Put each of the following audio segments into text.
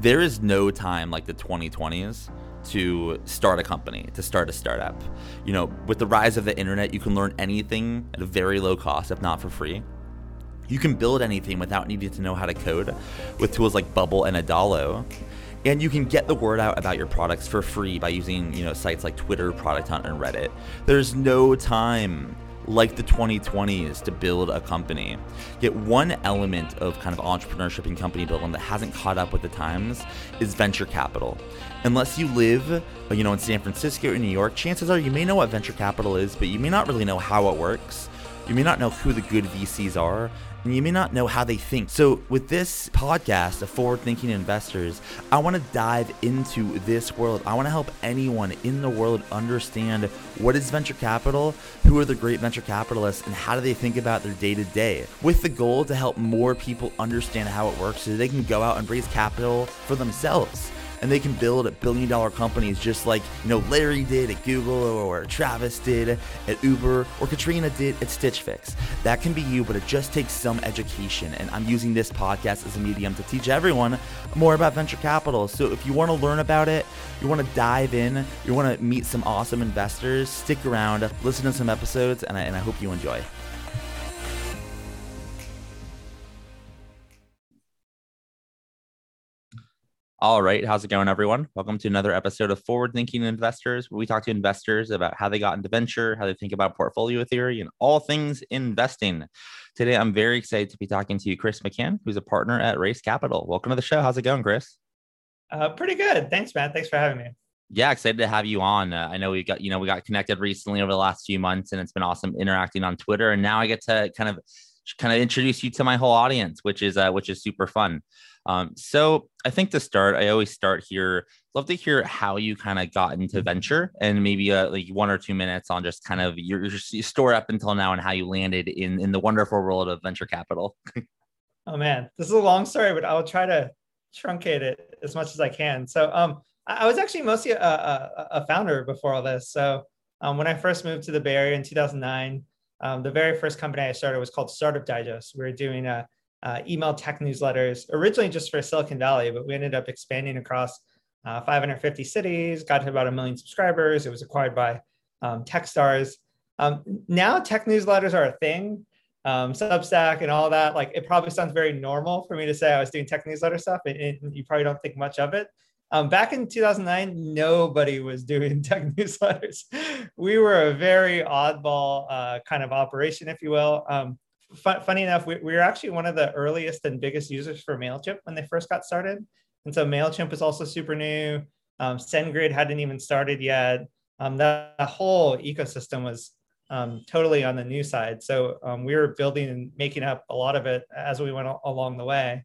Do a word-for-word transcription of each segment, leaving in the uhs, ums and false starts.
there is no time like the twenty twenties to start a company, to start a startup. You know, with the rise of the internet, you can learn anything at a very low cost, if not for free. You can build anything without needing to know how to code with tools like Bubble and Adalo. And you can get the word out about your products for free by using, you know, sites like Twitter, Product Hunt, and Reddit. There's no time like the twenty twenties to build a company. Yet one element of kind of entrepreneurship and company building that hasn't caught up with the times is venture capital. Unless you live, you know, in San Francisco or New York, chances are you may know what venture capital is, but you may not really know how it works. You may not know who the good V Cs are, and you may not know how they think. So with this podcast of Forward Thinking Investors, I want to dive into this world. I want to help anyone in the world understand what is venture capital, who are the great venture capitalists, and how do they think about their day-to-day, with the goal to help more people understand how it works so they can go out and raise capital for themselves. And they can build billion-dollar companies just like, you know, Larry did at Google, or Travis did at Uber, or Katrina did at Stitch Fix. That can be you, but it just takes some education. And I'm using this podcast as a medium to teach everyone more about venture capital. So if you want to learn about it, you want to dive in, you want to meet some awesome investors, stick around, listen to some episodes, and I, and I hope you enjoy. All right. How's it going, everyone? Welcome to another episode of Forward Thinking Investors, where we talk to investors about how they got into venture, how they think about portfolio theory, and all things investing. Today, I'm very excited to be talking to you, Chris McCann, who's a partner at Race Capital. Welcome to the show. How's it going, Chris? Uh, pretty good. Thanks, Matt. Thanks for having me. Yeah, excited to have you on. Uh, I know we got, you know, we got connected recently over the last few months, and it's been awesome interacting on Twitter. And now I get to kind of kind of introduce you to my whole audience, which is uh, which is super fun. Um, so I think to start, I always start here. Love to hear how you kind of got into venture, and maybe uh, like one or two minutes on just kind of your, your story up until now and how you landed in, in the wonderful world of venture capital. Oh man, this is a long story, but I'll try to truncate it as much as I can. So um, I, I was actually mostly a, a, a founder before all this. So um, when I first moved to the Bay Area in two thousand nine, um, the very first company I started was called Startup Digest. We were doing a Uh, email tech newsletters, originally just for Silicon Valley, but we ended up expanding across uh, five hundred fifty cities, got to about a million subscribers. It was acquired by um, TechStars. Um, now tech newsletters are a thing, um, Substack and all that. Like, it probably sounds very normal for me to say I was doing tech newsletter stuff, and, and you probably don't think much of it. Um, back in two thousand nine, nobody was doing tech newsletters. We were a very oddball uh, kind of operation, if you will. Um, Funny enough, we, we were actually one of the earliest and biggest users for MailChimp when they first got started. And so MailChimp was also super new. Um, SendGrid hadn't even started yet. Um, that, that whole ecosystem was um, totally on the new side. So um, we were building and making up a lot of it as we went a- along the way.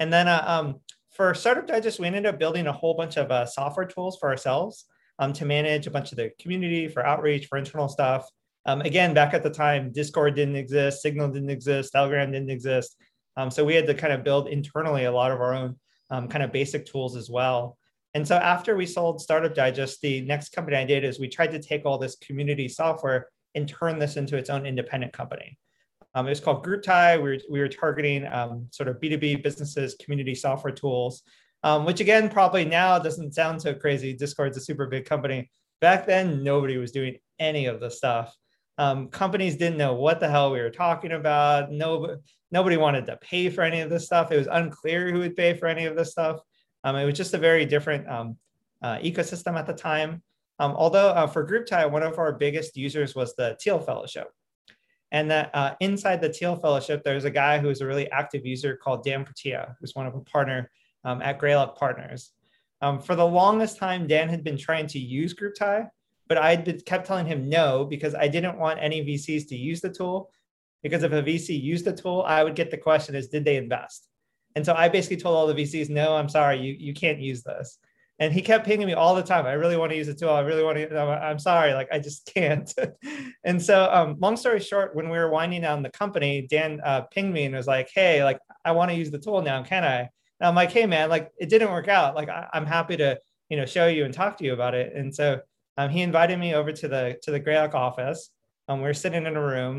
And then uh, um, for Startup Digest, we ended up building a whole bunch of uh, software tools for ourselves um, to manage a bunch of the community, for outreach, for internal stuff. Um, again, back at the time, Discord didn't exist, Signal didn't exist, Telegram didn't exist. Um, so we had to kind of build internally a lot of our own um, kind of basic tools as well. And so after we sold Startup Digest, the next company I did is we tried to take all this community software and turn this into its own independent company. Um, it was called GroupTie. We were, we were targeting um, sort of B two B businesses, community software tools, um, which again, probably now doesn't sound so crazy. Discord's a super big company. Back then, nobody was doing any of this stuff. Um, companies didn't know what the hell we were talking about. No, nobody wanted to pay for any of this stuff. It was unclear who would pay for any of this stuff. Um, it was just a very different um, uh, ecosystem at the time. Um, although uh, for GroupTie, one of our biggest users was the Teal Fellowship. And that uh, inside the Teal Fellowship, there's a guy who is a really active user called Dan Portia, who's one of a partner um, at Greylock Partners. Um, for the longest time, Dan had been trying to use GroupTie, but I kept telling him no, because I didn't want any V Cs to use the tool, because if a V C used the tool, I would get the question is, did they invest? And so I basically told all the V Cs, no, I'm sorry, you, you can't use this. And he kept pinging me all the time. I really want to use the tool. I really want to, I'm sorry, like I just can't. And so um, long story short, when we were winding down the company, Dan uh, pinged me and was like, hey, like I want to use the tool now, can I? And I'm like, hey man, like it didn't work out. Like I, I'm happy to, you know, show you and talk to you about it. And so Um, he invited me over to the to the Greylock office. Um, we were sitting in a room.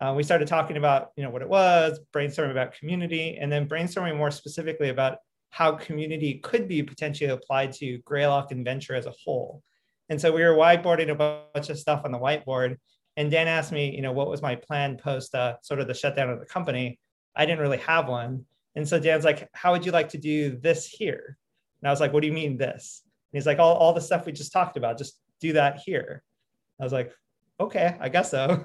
Uh, we started talking about, you know, what it was, brainstorming about community, and then brainstorming more specifically about how community could be potentially applied to Greylock and venture as a whole. And so we were whiteboarding a bunch of stuff on the whiteboard. And Dan asked me, you know, what was my plan post uh, sort of the shutdown of the company? I didn't really have one. And so Dan's like, how would you like to do this here? And I was like, what do you mean this? And he's like, all, all the stuff we just talked about, just do that here. I was like, okay, I guess so.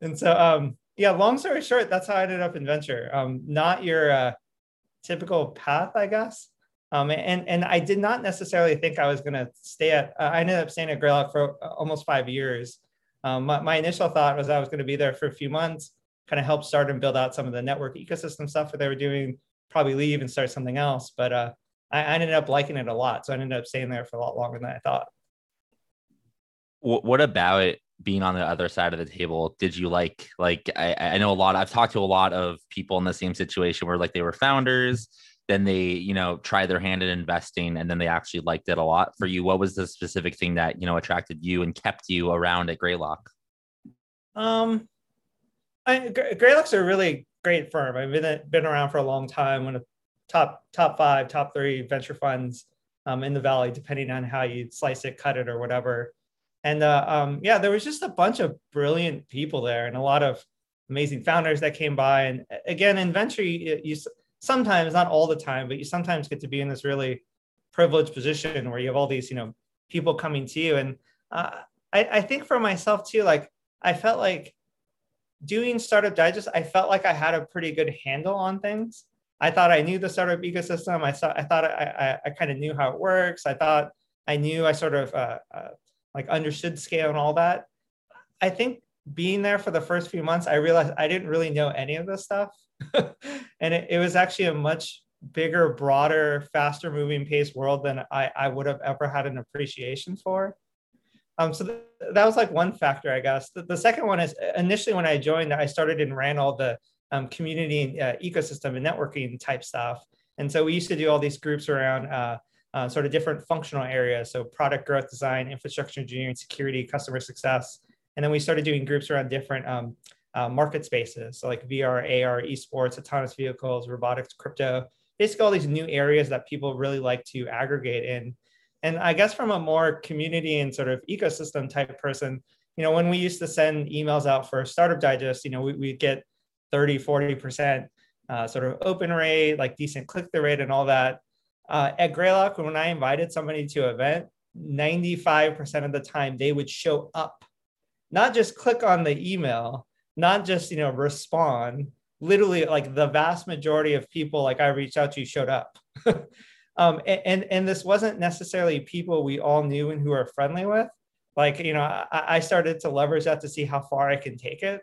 And so, um, yeah, long story short, that's how I ended up in venture. Um, not your uh, typical path, I guess. Um, and, and I did not necessarily think I was going to stay at, uh, I ended up staying at Greylock for almost five years. Um, my, my initial thought was I was going to be there for a few months, kind of help start and build out some of the network ecosystem stuff that they were doing, probably leave and start something else. But uh, I, I ended up liking it a lot. So I ended up staying there for a lot longer than I thought. What about it being on the other side of the table? Did you like, like, I, I know a lot, I've talked to a lot of people in the same situation where like they were founders, then they, you know, tried their hand at investing and then they actually liked it a lot. For you, what was the specific thing that, you know, attracted you and kept you around at Greylock? Um, I, Greylock's a really great firm. I've been, been around for a long time, one of top, top five, top three venture funds um, in the Valley, depending on how you slice it, cut it or whatever. And uh, um, yeah, there was just a bunch of brilliant people there and a lot of amazing founders that came by. And again, in venture, you, you sometimes, not all the time, but you sometimes get to be in this really privileged position where you have all these, you know, people coming to you. And uh, I, I think for myself too, like I felt like doing Startup Digest, I felt like I had a pretty good handle on things. I thought I knew the startup ecosystem. I, saw, I thought I, I, I kind of knew how it works. I thought I knew I sort of... Uh, uh, like understood scale and all that. I think being there for the first few months, I realized I didn't really know any of this stuff. And it, it was actually a much bigger, broader, faster moving pace world than I, I would have ever had an appreciation for. Um, so th- that was like one factor, I guess. The, the second one is initially when I joined, I started and ran all the um, community and uh, ecosystem and networking type stuff. And so we used to do all these groups around uh, Uh, sort of different functional areas. So product growth design, infrastructure engineering, security, customer success. And then we started doing groups around different um, uh, market spaces. So like V R, A R, esports, autonomous vehicles, robotics, crypto, basically all these new areas that people really like to aggregate in. And I guess from a more community and sort of ecosystem type person, you know, when we used to send emails out for Startup Digest, you know, we, we'd get thirty, forty percent uh, sort of open rate, like decent click-through rate and all that. Uh, at Greylock, when I invited somebody to an event, ninety-five percent of the time they would show up, not just click on the email, not just, you know, respond. Literally, like the vast majority of people, like I reached out to, showed up. um, and, and and this wasn't necessarily people we all knew and who are friendly with. Like, you know, I, I started to leverage that to see how far I can take it.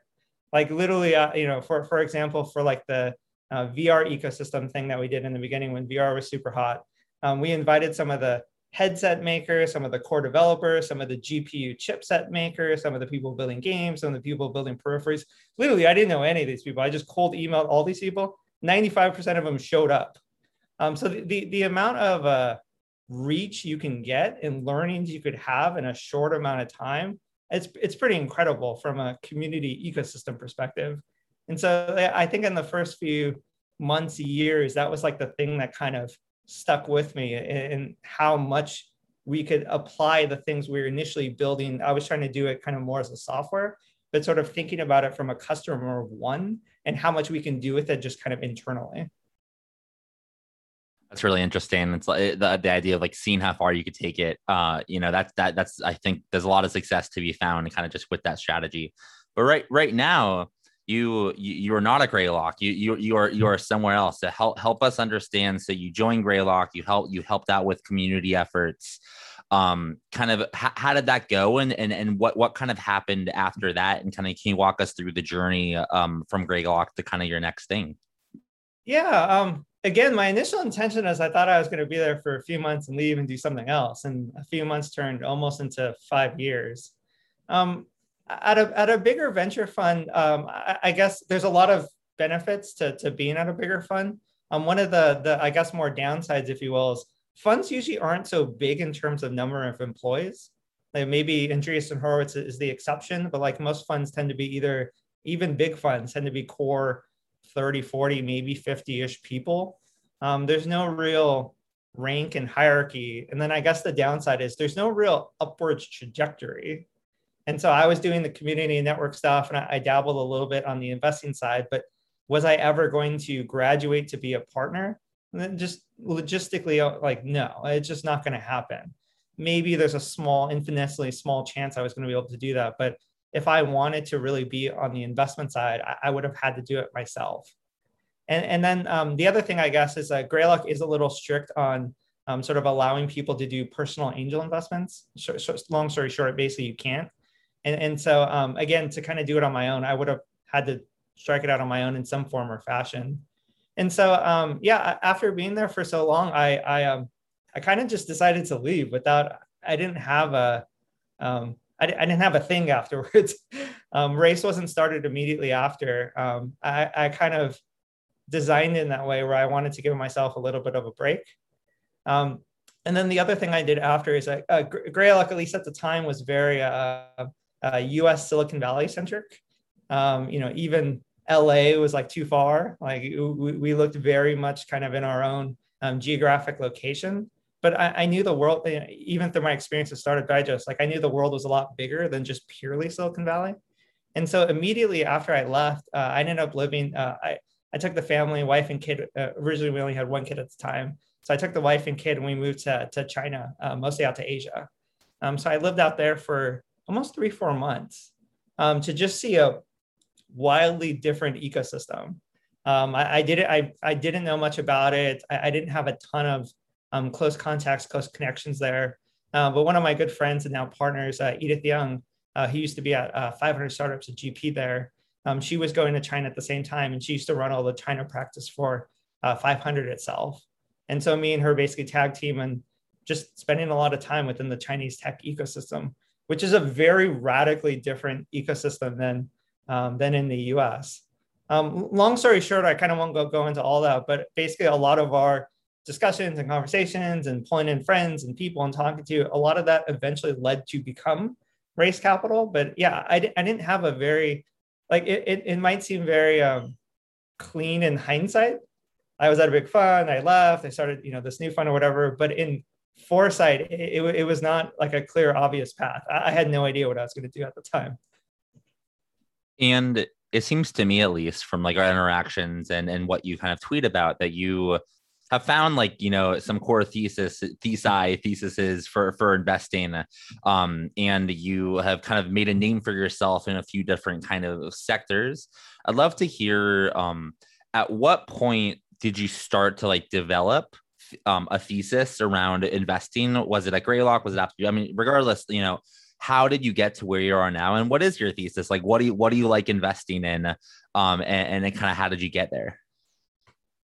Like literally, uh, you know, for for example, for like the Uh, V R ecosystem thing that we did in the beginning when V R was super hot. Um, we invited some of the headset makers, some of the core developers, some of the G P U chipset makers, some of the people building games, some of the people building peripheries. Literally, I didn't know any of these people. I just cold emailed all these people. ninety-five percent of them showed up. Um, so the, the, the amount of uh, reach you can get and learnings you could have in a short amount of time, it's it's pretty incredible from a community ecosystem perspective. And so I think in the first few months, years, that was like the thing that kind of stuck with me and how much we could apply the things we were initially building. I was trying to do it kind of more as a software, but sort of thinking about it from a customer of one and how much we can do with it just kind of internally. That's really interesting. It's like the, the idea of like seeing how far you could take it. Uh, you know, that, that that's, I think there's a lot of success to be found kind of just with that strategy. But right, right now, You, you you are not a Greylock. You you you are you are somewhere else. To help help us understand. So you joined Greylock. You help you helped out with community efforts. Um, kind of h- how did that go, and and and what what kind of happened after that? And kind of can you walk us through the journey um, from Greylock to kind of your next thing? Yeah. Um. Again, my initial intention was I thought I was going to be there for a few months and leave and do something else. And a few months turned almost into five years. Um. At a, at a bigger venture fund, um, I, I guess there's a lot of benefits to, to being at a bigger fund. Um, one of the, the, I guess, more downsides, if you will, is funds usually aren't so big in terms of number of employees. Like maybe Andreessen Horowitz is the exception, but like most funds tend to be either, even big funds tend to be core thirty, forty, maybe fifty-ish people. Um, there's no real rank and hierarchy. And then I guess the downside is there's no real upwards trajectory. And so I was doing the community network stuff, and I, I dabbled a little bit on the investing side, but was I ever going to graduate to be a partner? And then just logistically, like, no, it's just not going to happen. Maybe there's a small, infinitesimally small chance I was going to be able to do that. But if I wanted to really be on the investment side, I, I would have had to do it myself. And, and then um, the other thing, I guess, is that Greylock is a little strict on um, sort of allowing people to do personal angel investments. So, so long story short, basically you can't. And, and so, um, again, to kind of do it on my own, I would have had to strike it out on my own in some form or fashion. And so, um, yeah, after being there for so long, I I, um, I kind of just decided to leave without, I didn't have a, um, I, I didn't have a thing afterwards. um, Race wasn't started immediately after. Um, I, I kind of designed in that way where I wanted to give myself a little bit of a break. Um, and then the other thing I did after is I, uh, Greylock, at least at the time, was very uh, uh, U S Silicon Valley centric. Um, you know, even L A was like too far. Like we, we looked very much kind of in our own um, geographic location. But I, I knew the world, you know, even through my experience at Startup Digest, like I knew the world was a lot bigger than just purely Silicon Valley. And so immediately after I left, uh, I ended up living, uh, I, I took the family, wife and kid. Uh, originally, we only had one kid at the time. So I took the wife and kid and we moved to, to China, uh, mostly out to Asia. Um, so I lived out there for almost three, four months um, to just see a wildly different ecosystem. Um, I, I didn't. I, I didn't know much about it. I, I didn't have a ton of um, close contacts, close connections there. Uh, but one of my good friends and now partners, uh, Edith Young, uh, who used to be at uh, five hundred Startups, a G P there. Um, she was going to China at the same time, and she used to run all the China practice for uh, five hundred itself. And so me and her basically tag team and just spending a lot of time within the Chinese tech ecosystem, which is a very radically different ecosystem than Um, than in the U S. Um, long story short, I kind of won't go, go into all that, but basically a lot of our discussions and conversations and pulling in friends and people and talking to, a lot of that eventually led to become Race Capital. But yeah, I, I didn't have a very, like it, it, it might seem very um, clean in hindsight. I was at a big fund, I left, I started, you know, this new fund or whatever, but in foresight, it, it, it was not like a clear, obvious path. I, I had no idea what I was going to do at the time. And it seems to me, at least from like our interactions and, and what you kind of tweet about, that you have found like, you know, some core thesis, thesi, theses for, for investing. Um, and you have kind of made a name for yourself in a few different kind of sectors. I'd love to hear um, at what point did you start to like develop um, a thesis around investing? Was it at Greylock? Was it after you? I mean, regardless, you know, how did you get to where you are now? And what is your thesis? Like, what do you, what do you like investing in? Um, and, and then kind of, how did you get there?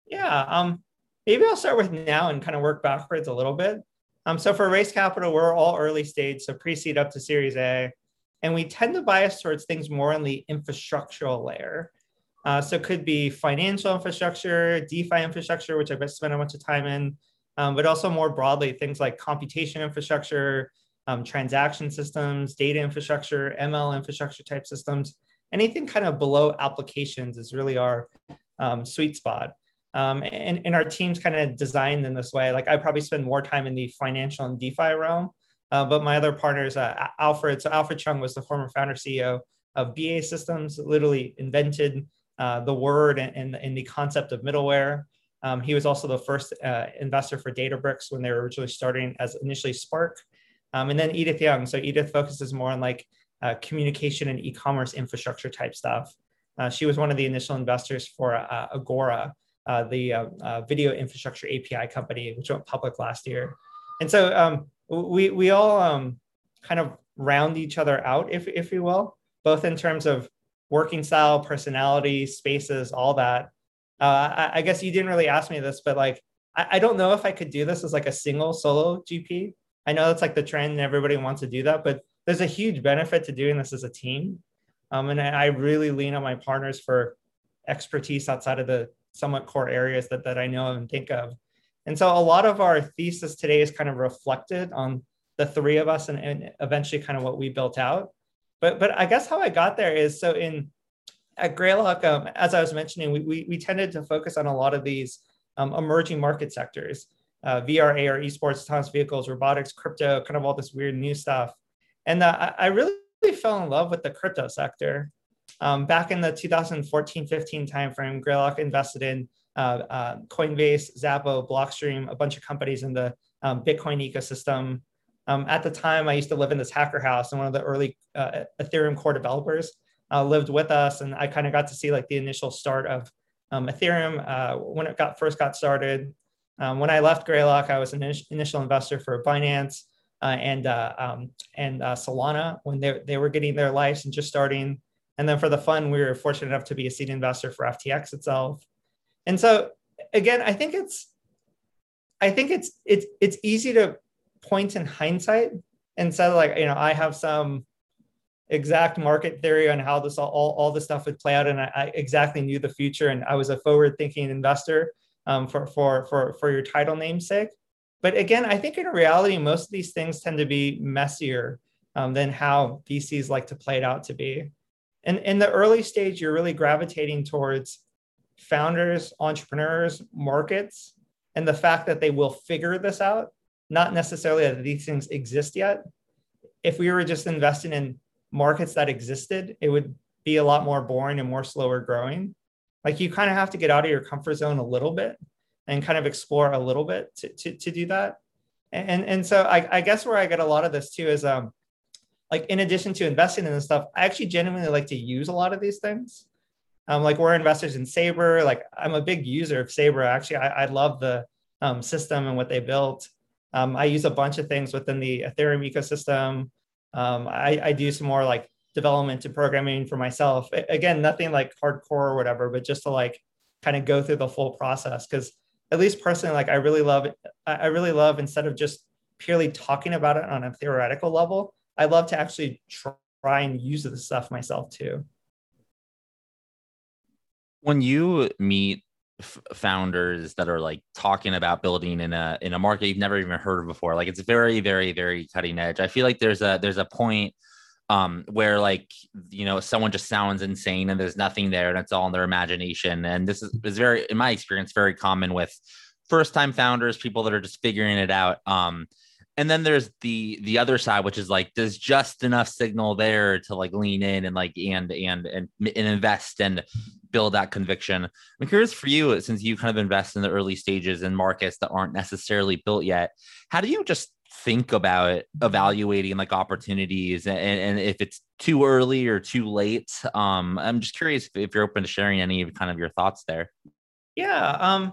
Yeah. Um, maybe I'll start with now and kind of work backwards a little bit. Um, so for Race Capital, we're all early stage. So pre-seed up to Series A, and we tend to bias towards things more in the infrastructural layer. Uh, so it could be financial infrastructure, DeFi infrastructure, which I've spent a bunch of time in, um, but also more broadly, things like computation infrastructure, Um, transaction systems, data infrastructure, M L infrastructure type systems, anything kind of below applications is really our um, sweet spot. Um, and, and our team's kind of designed in this way. Like I probably spend more time in the financial and DeFi realm, uh, but my other partners, uh, Alfred, so Alfred Chung was the former founder C E O of B A Systems, literally invented uh, the word and, and, and the concept of middleware. Um, he was also the first uh, investor for Databricks when they were originally starting as initially Spark. Um, and then Edith Young. So Edith focuses more on like uh, communication and e-commerce infrastructure type stuff. Uh, she was one of the initial investors for uh, Agora, uh, the uh, uh, video infrastructure A P I company, which went public last year. And so um, we we all um, kind of round each other out, if if you will, both in terms of working style, personality, spaces, all that. Uh, I, I guess you didn't really ask me this, but like I, I don't know if I could do this as like a single solo G P. I know that's like the trend and everybody wants to do that, but there's a huge benefit to doing this as a team. Um, and I, I really lean on my partners for expertise outside of the somewhat core areas that, that I know and think of. And so a lot of our thesis today is kind of reflected on the three of us and, and eventually kind of what we built out. But but I guess how I got there is, so in at Greylock, um, as I was mentioning, we, we, we tended to focus on a lot of these um, emerging market sectors, uh, V R, A R, esports, autonomous vehicles, robotics, crypto, kind of all this weird new stuff. And uh, I really fell in love with the crypto sector. Um, back in the two thousand fourteen fifteen timeframe, Greylock invested in uh, uh, Coinbase, Zappo, Blockstream, a bunch of companies in the um, Bitcoin ecosystem. Um, at the time, I used to live in this hacker house, and one of the early uh, Ethereum core developers uh, lived with us, and I kind of got to see like the initial start of um, Ethereum uh, when it got first got started. Um, when I left Greylock, I was an in- initial investor for Binance uh, and uh, um, and uh, Solana when they they were getting their lives and just starting. And then for the fund, we were fortunate enough to be a seed investor for F T X itself. And so again, I think it's, I think it's it's it's easy to point in hindsight and say like, you know, I have some exact market theory on how this all all, all this stuff would play out, and I, I exactly knew the future, and I was a forward-thinking investor um, for for for for your title namesake. But again, I think in reality, most of these things tend to be messier um, than how V Cs like to play it out to be. And in the early stage, you're really gravitating towards founders, entrepreneurs, markets, and the fact that they will figure this out, not necessarily that these things exist yet. If we were just investing in markets that existed, it would be a lot more boring and more slower growing. Like you kind of have to get out of your comfort zone a little bit and kind of explore a little bit to, to, to do that. And, and so I, I guess where I get a lot of this too is, um, like in addition to investing in this stuff, I actually genuinely like to use a lot of these things. Um, like we're investors in Saber. Like I'm a big user of Saber. Actually, I, I love the um, system and what they built. Um, I use a bunch of things within the Ethereum ecosystem. Um, I, I do some more like development and programming for myself. Again, nothing like hardcore or whatever, but just to like kind of go through the full process. Because at least personally, like I really love it. I really love instead of just purely talking about it on a theoretical level, I love to actually try and use this stuff myself too. When you meet f- founders that are like talking about building in a in a market you've never even heard of before, like it's very, very, very cutting edge. I feel like there's a there's a point um, where like, you know, someone just sounds insane and there's nothing there and it's all in their imagination. And this is, is very, in my experience, very common with first time founders, people that are just figuring it out. Um, And then there's the the other side, which is like there's just enough signal there to like lean in and like and and and, and invest and build that conviction. I'm curious for you, since you kind of invest in the early stages in markets that aren't necessarily built yet, how do you just think about evaluating like opportunities and, and if it's too early or too late? Um, I'm just curious if you're open to sharing any of kind of your thoughts there. Yeah. Um...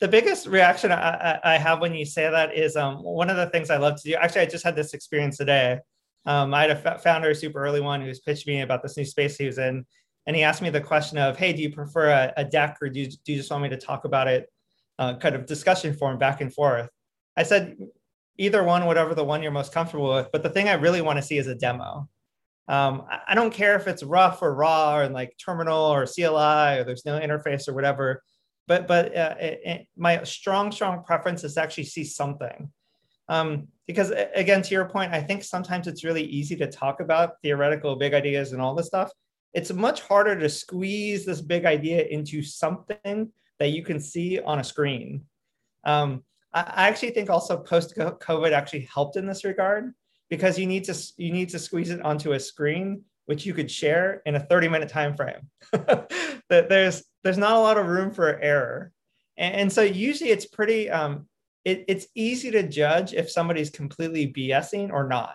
The biggest reaction I, I have when you say that is um, one of the things I love to do. Actually, I just had this experience today. Um, I had a founder, a super early one, who's pitched me about this new space he was in. And he asked me the question of, hey, do you prefer a, a deck or do you, do you just want me to talk about it uh, kind of discussion form back and forth? I said, either one, whatever the one you're most comfortable with. But the thing I really want to see is a demo. Um, I don't care if it's rough or raw or like terminal or C L I or there's no interface or whatever. But but uh, it, it, my strong, strong preference is to actually see something. Um, because again, to your point, I think sometimes it's really easy to talk about theoretical big ideas and all this stuff. It's much harder to squeeze this big idea into something that you can see on a screen. Um, I actually think also post-COVID actually helped in this regard because you need to you need to squeeze it onto a screen which you could share in a thirty minute time frame. there's there's not a lot of room for error. And, and so usually it's pretty, um, it, it's easy to judge if somebody's completely BSing or not.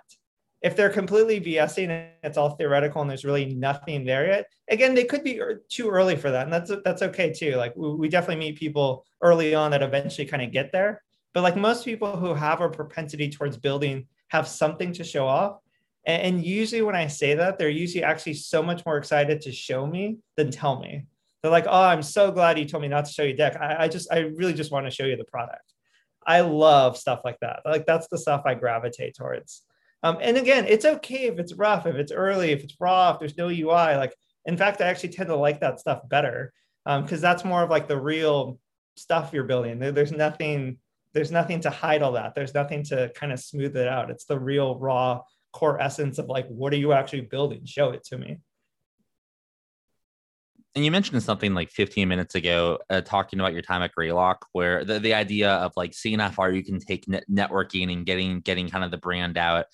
If they're completely BSing and it's all theoretical and there's really nothing there yet, again, they could be too early for that. And that's that's okay too. Like we, we definitely meet people early on that eventually kind of get there. But like most people who have a propensity towards building have something to show off. And usually when I say that, they're usually actually so much more excited to show me than tell me. They're like, oh, I'm so glad you told me not to show you deck. I, I just, I really just want to show you the product. I love stuff like that. Like that's the stuff I gravitate towards. Um, and again, it's okay if it's rough, if it's early, if it's raw, if there's no U I. Like, in fact, I actually tend to like that stuff better because um, that's more of like the real stuff you're building. There, there's nothing, there's nothing to hide all that. There's nothing to kind of smooth it out. It's the real raw core essence of like, what are you actually building? Show it to me. And you mentioned something like fifteen minutes ago, uh, talking about your time at Greylock, where the, the idea of like seeing how far you can take net networking and getting getting kind of the brand out.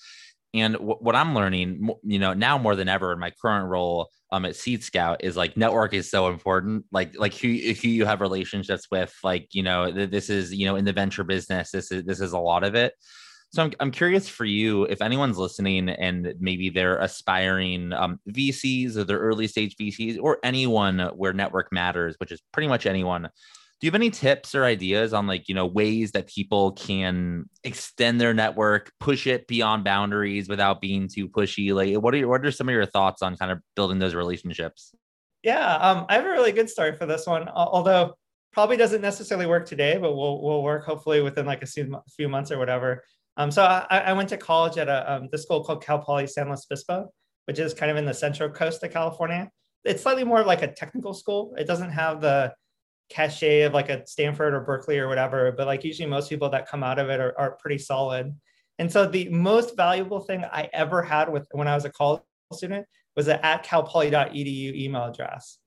And w what I'm learning, you know, now more than ever in my current role um, at Seed Scout is like network is so important. Like like who who you have relationships with, like, you know, th this is, you know, in the venture business, this is this is a lot of it. So I'm, I'm curious for you, if anyone's listening and maybe they're aspiring um, V Cs or they're early stage V Cs or anyone where network matters, which is pretty much anyone. Do you have any tips or ideas on like, you know, ways that people can extend their network, push it beyond boundaries without being too pushy? Like what are your, what are some of your thoughts on kind of building those relationships? Yeah, um, I have a really good story for this one, although probably doesn't necessarily work today, but we'll, we'll work hopefully within like a few months or whatever. Um, so I, I went to college at a, um, this school called Cal Poly San Luis Obispo, which is kind of in the central coast of California. It's slightly more like a technical school. It doesn't have the cachet of like a Stanford or Berkeley or whatever, but like usually most people that come out of it are, are pretty solid. And so the most valuable thing I ever had with when I was a college student was the at cal poly dot e d u email address.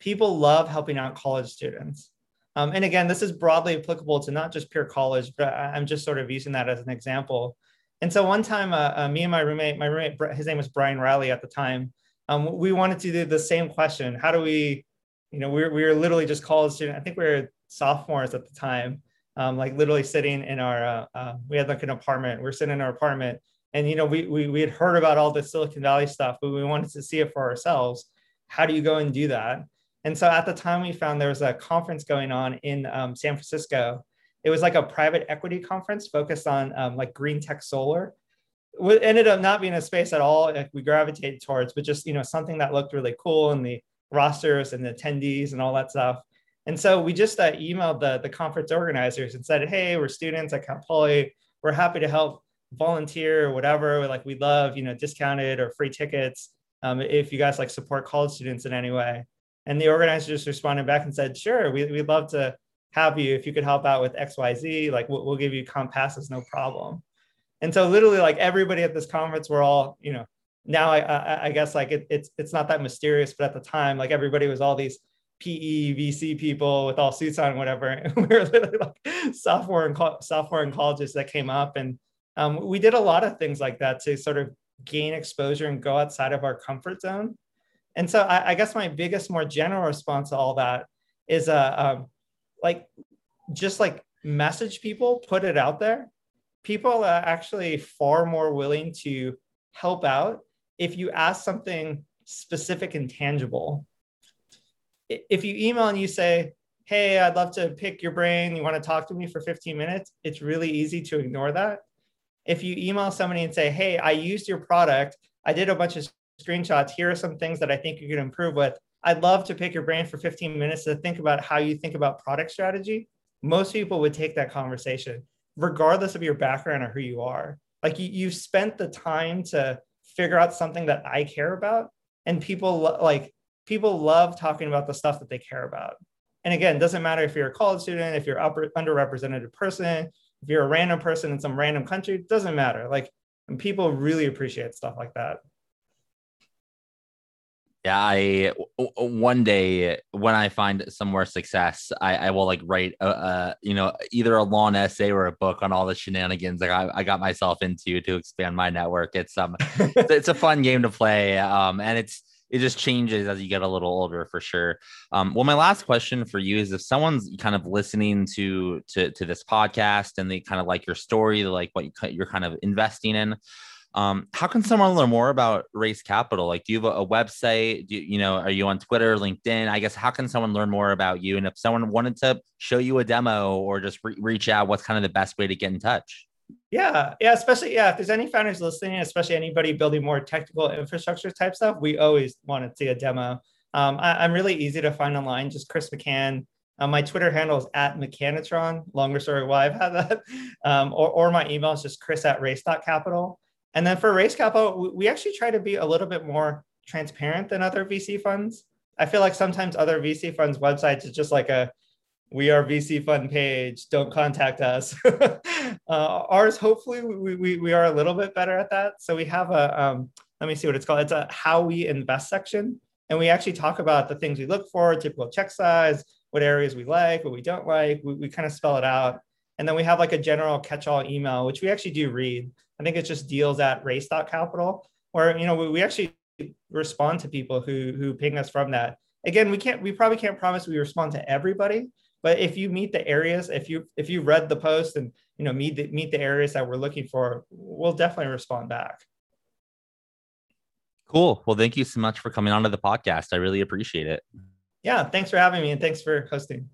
People love helping out college students. Um, and again, this is broadly applicable to not just pure college, but I'm just sort of using that as an example. And so one time, uh, uh, me and my roommate, my roommate, his name was Brian Riley at the time, um, we wanted to do the same question. How do we, you know, we were, we were literally just college students. I think we were sophomores at the time, um, like literally sitting in our, uh, uh, we had like an apartment, we were sitting in our apartment. And, you know, we, we, we had heard about all this Silicon Valley stuff, but we wanted to see it for ourselves. How do you go and do that? And so at the time we found there was a conference going on in um, San Francisco. It was like a private equity conference focused on um, like green tech solar. It ended up not being a space at all like we gravitated towards, but just, you know, something that looked really cool and the rosters and the attendees and all that stuff. And so we just uh, emailed the, the conference organizers and said, hey, we're students at Cal Poly. We're happy to help volunteer or whatever. Like we love, you know, discounted or free tickets um, if you guys like support college students in any way. And the organizer just responded back and said, sure, we, we'd love to have you if you could help out with X Y Z, like we'll, we'll give you comp passes, no problem. And so literally like everybody at this conference, we're all, you know, now I, I, I guess like it, it's, it's not that mysterious, but at the time, like everybody was all these P E, V C people with all suits on and whatever. And we were literally like software and, software and colleges that came up. And um, we did a lot of things like that to sort of gain exposure and go outside of our comfort zone. And so I, I guess my biggest, more general response to all that is uh, um, like, just like message people, put it out there. People are actually far more willing to help out if you ask something specific and tangible. If you email and you say, hey, I'd love to pick your brain. You want to talk to me for fifteen minutes? It's really easy to ignore that. If you email somebody and say, hey, I used your product. I did a bunch of screenshots. Here are some things that I think you can improve with. I'd love to pick your brain for fifteen minutes to think about how you think about product strategy. Most people would take that conversation, regardless of your background or who you are. Like you, you've spent the time to figure out something that I care about. And people like people love talking about the stuff that they care about. And again, it doesn't matter if you're a college student, if you're an underrepresented person, if you're a random person in some random country, it doesn't matter. Like, and people really appreciate stuff like that. Yeah, I one day when I find some more success, I, I will like write a, a you know either a long essay or a book on all the shenanigans that I, I got myself into to expand my network. It's um it's a fun game to play, um and it's it just changes as you get a little older for sure. Um, well, my last question for you is if someone's kind of listening to to to this podcast and they kind of like your story, they like what you, you're kind of investing in. Um, how can someone learn more about Race Capital? Like, do you have a, a website? Do you, you know, are you on Twitter, LinkedIn? I guess, how can someone learn more about you? And if someone wanted to show you a demo or just re reach out, what's kind of the best way to get in touch? Yeah. Yeah. Especially, yeah. If there's any founders listening, especially anybody building more technical infrastructure type stuff, we always want to see a demo. Um, I, I'm really easy to find online, just Chris McCann. Uh, my Twitter handle is at Mechanitron, longer story why I've had that. Um, or, or my email is just Chris at race dot capital. And then for Race Capital, we actually try to be a little bit more transparent than other V C funds. I feel like sometimes other V C funds' websites is just like a, we are V C fund page, don't contact us. uh, ours, hopefully, we, we, we are a little bit better at that. So we have a, um, let me see what it's called. It's a how we invest section. And we actually talk about the things we look for, typical check size, what areas we like, what we don't like. We, we kind of spell it out. And then we have like a general catch-all email, which we actually do read. I think it's just deals at race dot capital, or, you know, we, we actually respond to people who, who ping us from that. Again, we can't, we probably can't promise we respond to everybody, but if you meet the areas, if you, if you read the post and, you know, meet the, meet the areas that we're looking for, we'll definitely respond back. Cool. Well, thank you so much for coming onto the podcast. I really appreciate it. Yeah. Thanks for having me, and thanks for hosting.